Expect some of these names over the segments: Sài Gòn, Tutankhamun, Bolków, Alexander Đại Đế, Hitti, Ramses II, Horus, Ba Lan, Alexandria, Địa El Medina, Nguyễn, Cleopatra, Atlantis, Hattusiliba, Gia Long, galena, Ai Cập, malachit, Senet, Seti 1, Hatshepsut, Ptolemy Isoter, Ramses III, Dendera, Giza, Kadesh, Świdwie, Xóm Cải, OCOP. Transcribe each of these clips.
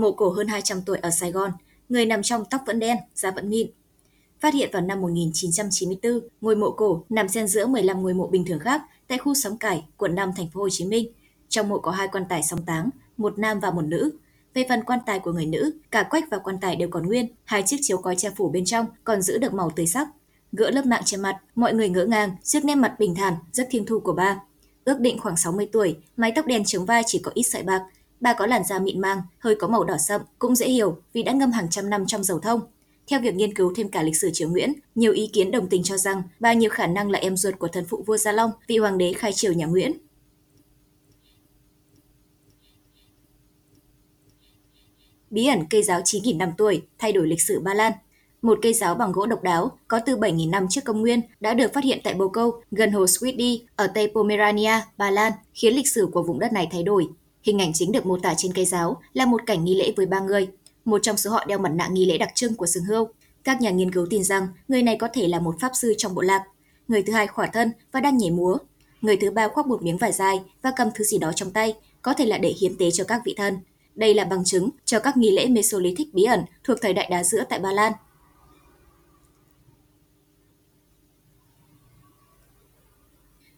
mộ cổ hơn 200 tuổi ở Sài Gòn, người nằm trong tóc vẫn đen, da vẫn mịn. Phát hiện vào năm 1994, ngôi mộ cổ nằm xen giữa 15 ngôi mộ bình thường khác tại khu Xóm Cải, quận 5, thành phố Hồ Chí Minh. Trong mộ có 2 quan tài song táng, một nam và một nữ. Về phần quan tài của người nữ, cả quách và quan tài đều còn nguyên, 2 chiếc chiếu cói che phủ bên trong còn giữ được màu tươi sắc. Gỡ lớp mạng che mặt, mọi người ngỡ ngàng trước nét mặt bình thản rất thiêng thu của bà. Ước định khoảng 60 tuổi, mái tóc đen chống vai chỉ có ít sợi bạc. Bà có làn da mịn màng, hơi có màu đỏ sậm, cũng dễ hiểu vì đã ngâm hàng trăm năm trong dầu thông. Theo việc nghiên cứu thêm cả lịch sử triều Nguyễn, nhiều ý kiến đồng tình cho rằng bà nhiều khả năng là em ruột của thần phụ vua Gia Long, vị hoàng đế khai triều nhà Nguyễn. Bí ẩn cây giáo 9.000 năm tuổi thay đổi lịch sử Ba Lan. Một cây giáo bằng gỗ độc đáo có từ 7.000 năm trước công nguyên đã được phát hiện tại Bolków, gần hồ Świdwie ở Tây Pomerania, Ba Lan, khiến lịch sử của vùng đất này thay đổi. Hình ảnh chính được mô tả trên cây giáo là một cảnh nghi lễ với 3 người. Một trong số họ đeo mặt nạ nghi lễ đặc trưng của sừng hươu. Các nhà nghiên cứu tin rằng người này có thể là một pháp sư trong bộ lạc. Người thứ hai khỏa thân và đang nhảy múa. Người thứ ba khoác một miếng vải dài và cầm thứ gì đó trong tay, có thể là để hiến tế cho các vị thần. Đây là bằng chứng cho các nghi lễ Mesolithic bí ẩn thuộc thời đại đá giữa tại Ba Lan.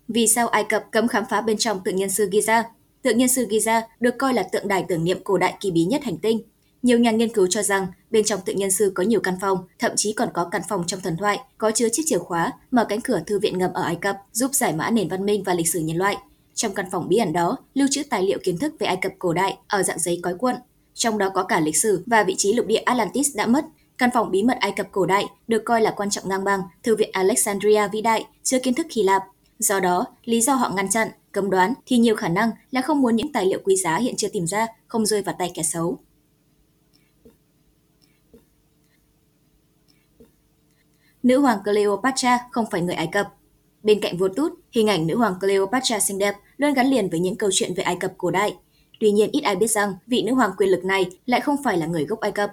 Vì sao Ai Cập cấm khám phá bên trong tượng nhân sư Giza? Tượng nhân sư Giza được coi là tượng đài tưởng niệm cổ đại kỳ bí nhất hành tinh. Nhiều nhà nghiên cứu cho rằng bên trong tượng nhân sư có nhiều căn phòng, thậm chí còn có căn phòng trong thần thoại, có chứa chiếc chìa khóa mở cánh cửa thư viện ngầm ở Ai Cập, giúp giải mã nền văn minh và lịch sử nhân loại. Trong căn phòng bí ẩn đó, lưu trữ tài liệu kiến thức về Ai Cập cổ đại ở dạng giấy cói cuộn, trong đó có cả lịch sử và vị trí lục địa Atlantis đã mất. Căn phòng bí mật Ai Cập cổ đại được coi là quan trọng ngang bằng thư viện Alexandria vĩ đại chứa kiến thức Hy Lạp. Do đó, lý do họ ngăn chặn, cấm đoán thì nhiều khả năng là không muốn những tài liệu quý giá hiện chưa tìm ra không rơi vào tay kẻ xấu. Nữ hoàng Cleopatra không phải người Ai Cập. Bên cạnh vua Tút, hình ảnh nữ hoàng Cleopatra xinh đẹp luôn gắn liền với những câu chuyện về Ai Cập cổ đại. Tuy nhiên, ít ai biết rằng vị nữ hoàng quyền lực này lại không phải là người gốc Ai Cập.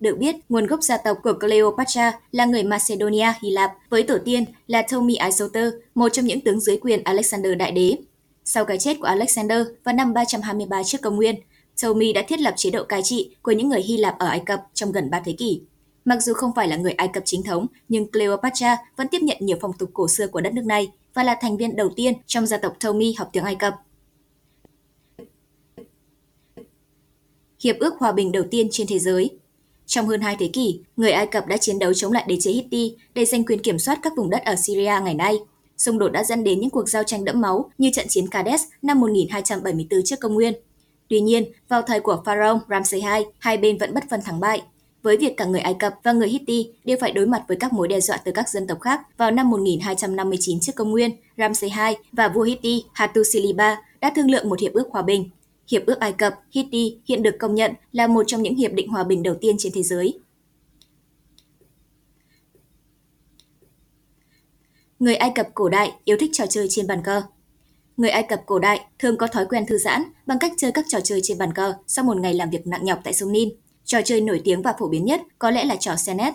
Được biết, nguồn gốc gia tộc của Cleopatra là người Macedonia, Hy Lạp, với tổ tiên là Ptolemy Isoter, một trong những tướng dưới quyền Alexander Đại Đế. Sau cái chết của Alexander vào năm 323 trước công nguyên, Ptolemy đã thiết lập chế độ cai trị của những người Hy Lạp ở Ai Cập trong gần 3 thế kỷ. Mặc dù không phải là người Ai Cập chính thống, nhưng Cleopatra vẫn tiếp nhận nhiều phong tục cổ xưa của đất nước này và là thành viên đầu tiên trong gia tộc Ptolemy học tiếng Ai Cập. Hiệp ước hòa bình đầu tiên trên thế giới. Trong hơn 2 thế kỷ, người Ai Cập đã chiến đấu chống lại đế chế Hitti để giành quyền kiểm soát các vùng đất ở Syria ngày nay. Xung đột đã dẫn đến những cuộc giao tranh đẫm máu như trận chiến Kadesh năm 1274 trước công nguyên. Tuy nhiên, vào thời của pharaoh Ramses II, hai bên vẫn bất phân thắng bại. Với việc cả người Ai Cập và người Hitti đều phải đối mặt với các mối đe dọa từ các dân tộc khác, vào năm 1259 trước công nguyên, Ramses II và vua Hitti Hattusiliba đã thương lượng một hiệp ước hòa bình. Hiệp ước Ai Cập - Hitti hiện được công nhận là một trong những hiệp định hòa bình đầu tiên trên thế giới. Người Ai Cập cổ đại yêu thích trò chơi trên bàn cờ. Người Ai Cập cổ đại thường có thói quen thư giãn bằng cách chơi các trò chơi trên bàn cờ sau một ngày làm việc nặng nhọc tại sông Nin. Trò chơi nổi tiếng và phổ biến nhất có lẽ là trò Senet.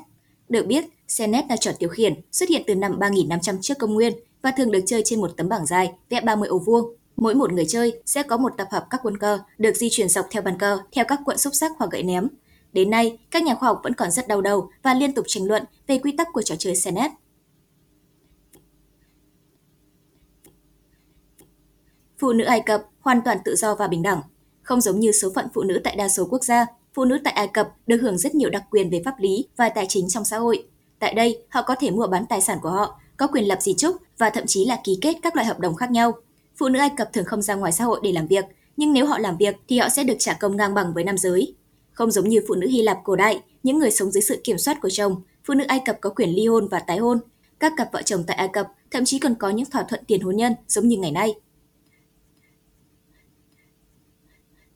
Được biết, Senet là trò điều khiển xuất hiện từ năm 3500 trước công nguyên và thường được chơi trên một tấm bảng dài vẽ 30 ô vuông. Mỗi một người chơi sẽ có một tập hợp các quân cờ được di chuyển dọc theo bàn cờ theo các cuộn xúc xắc hoặc gậy ném. Đến nay, các nhà khoa học vẫn còn rất đau đầu và liên tục tranh luận về quy tắc của trò chơi Senet. Phụ nữ Ai Cập hoàn toàn tự do và bình đẳng. Không giống như số phận phụ nữ tại đa số quốc gia, phụ nữ tại Ai Cập được hưởng rất nhiều đặc quyền về pháp lý và tài chính trong xã hội. Tại đây, họ có thể mua bán tài sản của họ, có quyền lập di chúc và thậm chí là ký kết các loại hợp đồng khác nhau. Phụ nữ Ai Cập thường không ra ngoài xã hội để làm việc, nhưng nếu họ làm việc thì họ sẽ được trả công ngang bằng với nam giới. Không giống như phụ nữ Hy Lạp cổ đại, những người sống dưới sự kiểm soát của chồng, phụ nữ Ai Cập có quyền ly hôn và tái hôn. Các cặp vợ chồng tại Ai Cập thậm chí còn có những thỏa thuận tiền hôn nhân giống như ngày nay.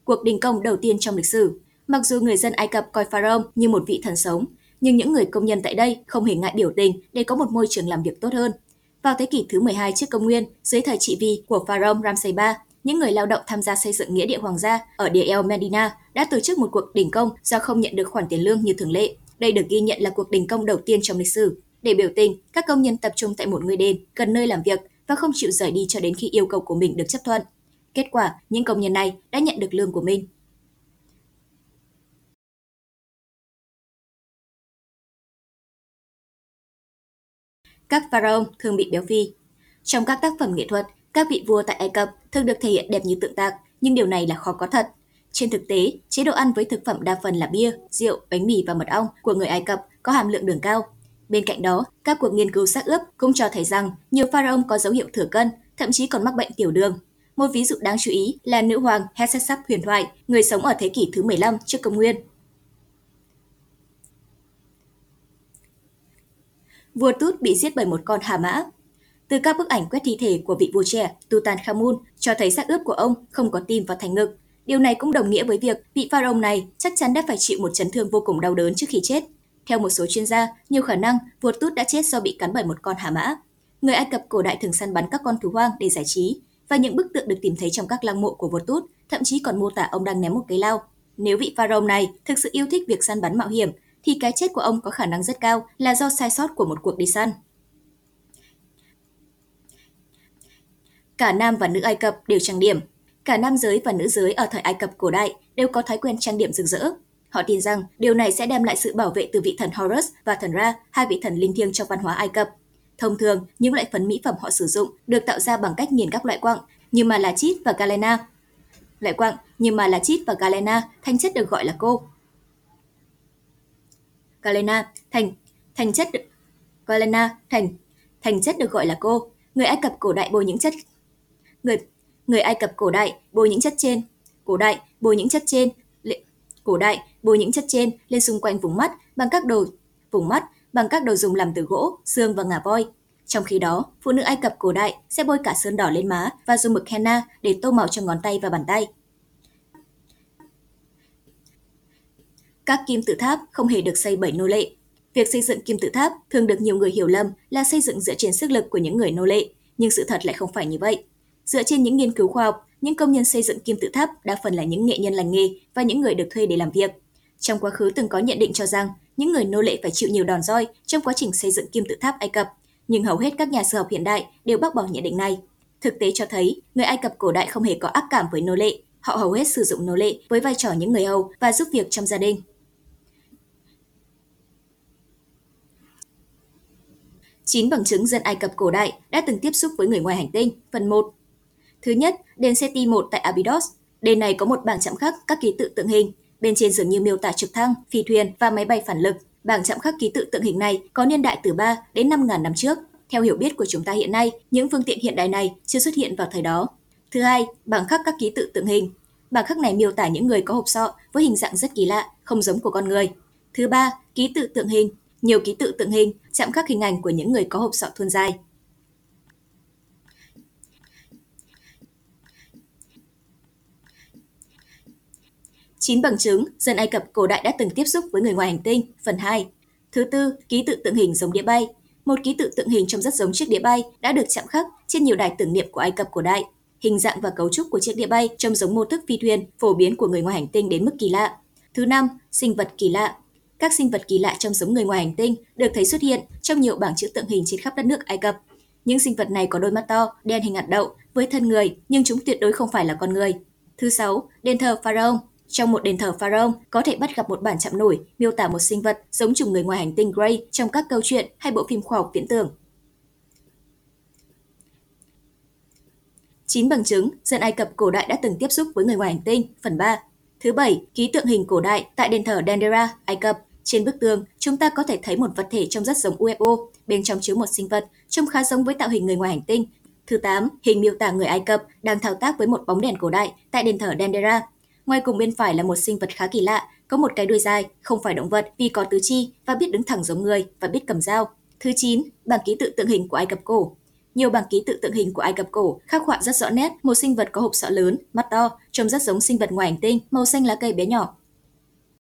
Cuộc đình công đầu tiên trong lịch sử. Mặc dù người dân Ai Cập coi pharaoh như một vị thần sống, nhưng những người công nhân tại đây không hề ngại biểu tình để có một môi trường làm việc tốt hơn. Vào thế kỷ thứ 12 trước công nguyên, dưới thời trị vì của pharaoh Ramses III, những người lao động tham gia xây dựng nghĩa địa hoàng gia ở Địa El Medina đã tổ chức một cuộc đình công do không nhận được khoản tiền lương như thường lệ. Đây được ghi nhận là cuộc đình công đầu tiên trong lịch sử. Để biểu tình, các công nhân tập trung tại một ngôi đền gần nơi làm việc và không chịu rời đi cho đến khi yêu cầu của mình được chấp thuận. Kết quả, những công nhân này đã nhận được lương của mình. các pharaoh thường bị béo phì. Trong các tác phẩm nghệ thuật, các vị vua tại Ai Cập thường được thể hiện đẹp như tượng tạc, nhưng điều này là khó có thật. Trên thực tế, chế độ ăn với thực phẩm đa phần là bia, rượu, bánh mì và mật ong của người Ai Cập có hàm lượng đường cao. Bên cạnh đó, các cuộc nghiên cứu xác ướp cũng cho thấy rằng nhiều pharaoh có dấu hiệu thừa cân, thậm chí còn mắc bệnh tiểu đường. Một ví dụ đáng chú ý là nữ hoàng Hatshepsut huyền thoại, người sống ở thế kỷ thứ 15 trước công nguyên. Vua Tut bị giết bởi một con hà mã. Từ các bức ảnh quét thi thể của vị vua trẻ Tutankhamun cho thấy xác ướp của ông không có tim và thành ngực. Điều này cũng đồng nghĩa với việc vị pharaoh này chắc chắn đã phải chịu một chấn thương vô cùng đau đớn trước khi chết. Theo một số chuyên gia, nhiều khả năng vua Tut đã chết do bị cắn bởi một con hà mã. Người Ai Cập cổ đại thường săn bắn các con thú hoang để giải trí, và những bức tượng được tìm thấy trong các lăng mộ của vua Tut thậm chí còn mô tả ông đang ném một cái lao. Nếu vị pharaoh này thực sự yêu thích việc săn bắn mạo hiểm, thì cái chết của ông có khả năng rất cao là do sai sót của một cuộc đi săn. Cả nam và nữ Ai Cập đều trang điểm. Cả nam giới và nữ giới ở thời Ai Cập cổ đại đều có thói quen trang điểm rực rỡ. Họ tin rằng điều này sẽ đem lại sự bảo vệ từ vị thần Horus và thần Ra, hai vị thần linh thiêng trong văn hóa Ai Cập. Thông thường, những loại phấn mỹ phẩm họ sử dụng được tạo ra bằng cách nghiền các loại quặng như malachit và galena. Loại quặng như malachit và galena thành chất được gọi là cô. Galena thành chất được gọi là cô. Người Ai Cập cổ đại bôi những chất trên lên xung quanh vùng mắt bằng các đồ dùng làm từ gỗ, xương và ngà voi. Trong khi đó, phụ nữ Ai Cập cổ đại sẽ bôi cả sơn đỏ lên má và dùng mực henna để tô màu cho ngón tay và bàn tay. Các kim tự tháp không hề được xây bởi nô lệ. Việc xây dựng kim tự tháp thường được nhiều người hiểu lầm là xây dựng dựa trên sức lực của những người nô lệ, nhưng sự thật lại không phải như vậy. Dựa trên những nghiên cứu khoa học, những công nhân xây dựng kim tự tháp đa phần là những nghệ nhân lành nghề và những người được thuê để làm việc. Trong quá khứ từng có nhận định cho rằng những người nô lệ phải chịu nhiều đòn roi trong quá trình xây dựng kim tự tháp Ai Cập, nhưng hầu hết các nhà sử học hiện đại đều bác bỏ nhận định này. Thực tế cho thấy, người Ai Cập cổ đại không hề có ác cảm với nô lệ, họ hầu hết sử dụng nô lệ với vai trò những người hầu và giúp việc trong gia đình. Chín bằng chứng dân Ai Cập cổ đại đã từng tiếp xúc với người ngoài hành tinh, phần 1. Thứ nhất, đền Seti 1 tại Abydos. Đền này có một bảng chạm khắc các ký tự tượng hình, bên trên dường như miêu tả trực thăng, phi thuyền và máy bay phản lực. Bảng chạm khắc ký tự tượng hình này có niên đại từ 3 đến 5.000 năm trước. Theo hiểu biết của chúng ta hiện nay, những phương tiện hiện đại này chưa xuất hiện vào thời đó. Thứ hai, bảng khắc các ký tự tượng hình. Bảng khắc này miêu tả những người có hộp sọ với hình dạng rất kỳ lạ, không giống của con người. Thứ ba, ký tự tượng hình. Nhiều ký tự tượng hình chạm khắc hình ảnh của những người có hộp sọ thon dài. Chín bằng chứng dân Ai Cập cổ đại đã từng tiếp xúc với người ngoài hành tinh, phần 2. Thứ tư, ký tự tượng hình giống đĩa bay. Một ký tự tượng hình trông rất giống chiếc đĩa bay đã được chạm khắc trên nhiều đài tưởng niệm của Ai Cập cổ đại. Hình dạng và cấu trúc của chiếc đĩa bay trông giống mô thức phi thuyền phổ biến của người ngoài hành tinh đến mức kỳ lạ. Thứ năm, sinh vật kỳ lạ. Các sinh vật kỳ lạ trông giống người ngoài hành tinh được thấy xuất hiện trong nhiều bảng chữ tượng hình trên khắp đất nước Ai Cập. Những sinh vật này có đôi mắt to, đen hình hạt đậu, với thân người, nhưng chúng tuyệt đối không phải là con người. Thứ 6, đền thờ pharaoh. Trong một đền thờ pharaoh có thể bắt gặp một bản chạm nổi miêu tả một sinh vật giống chủng người ngoài hành tinh Grey trong các câu chuyện hay bộ phim khoa học viễn tưởng. 9 bằng chứng dân Ai Cập cổ đại đã từng tiếp xúc với người ngoài hành tinh, phần 3. Thứ 7, ký tượng hình cổ đại tại đền thờ Dendera, Ai Cập. Trên bức tường, chúng ta có thể thấy một vật thể trông rất giống UFO, bên trong chứa một sinh vật trông khá giống với tạo hình người ngoài hành tinh. Thứ 8, hình miêu tả người Ai Cập đang thao tác với một bóng đèn cổ đại tại đền thờ Dendera. Ngoài cùng bên phải là một sinh vật khá kỳ lạ, có một cái đuôi dài, không phải động vật vì có tứ chi và biết đứng thẳng giống người và biết cầm dao. Thứ 9, bảng ký tự tượng hình của Ai Cập cổ. Nhiều bảng ký tự tượng hình của Ai Cập cổ khắc họa rất rõ nét một sinh vật có hộp sọ lớn, mắt to, trông rất giống sinh vật ngoài hành tinh, màu xanh lá cây bé nhỏ.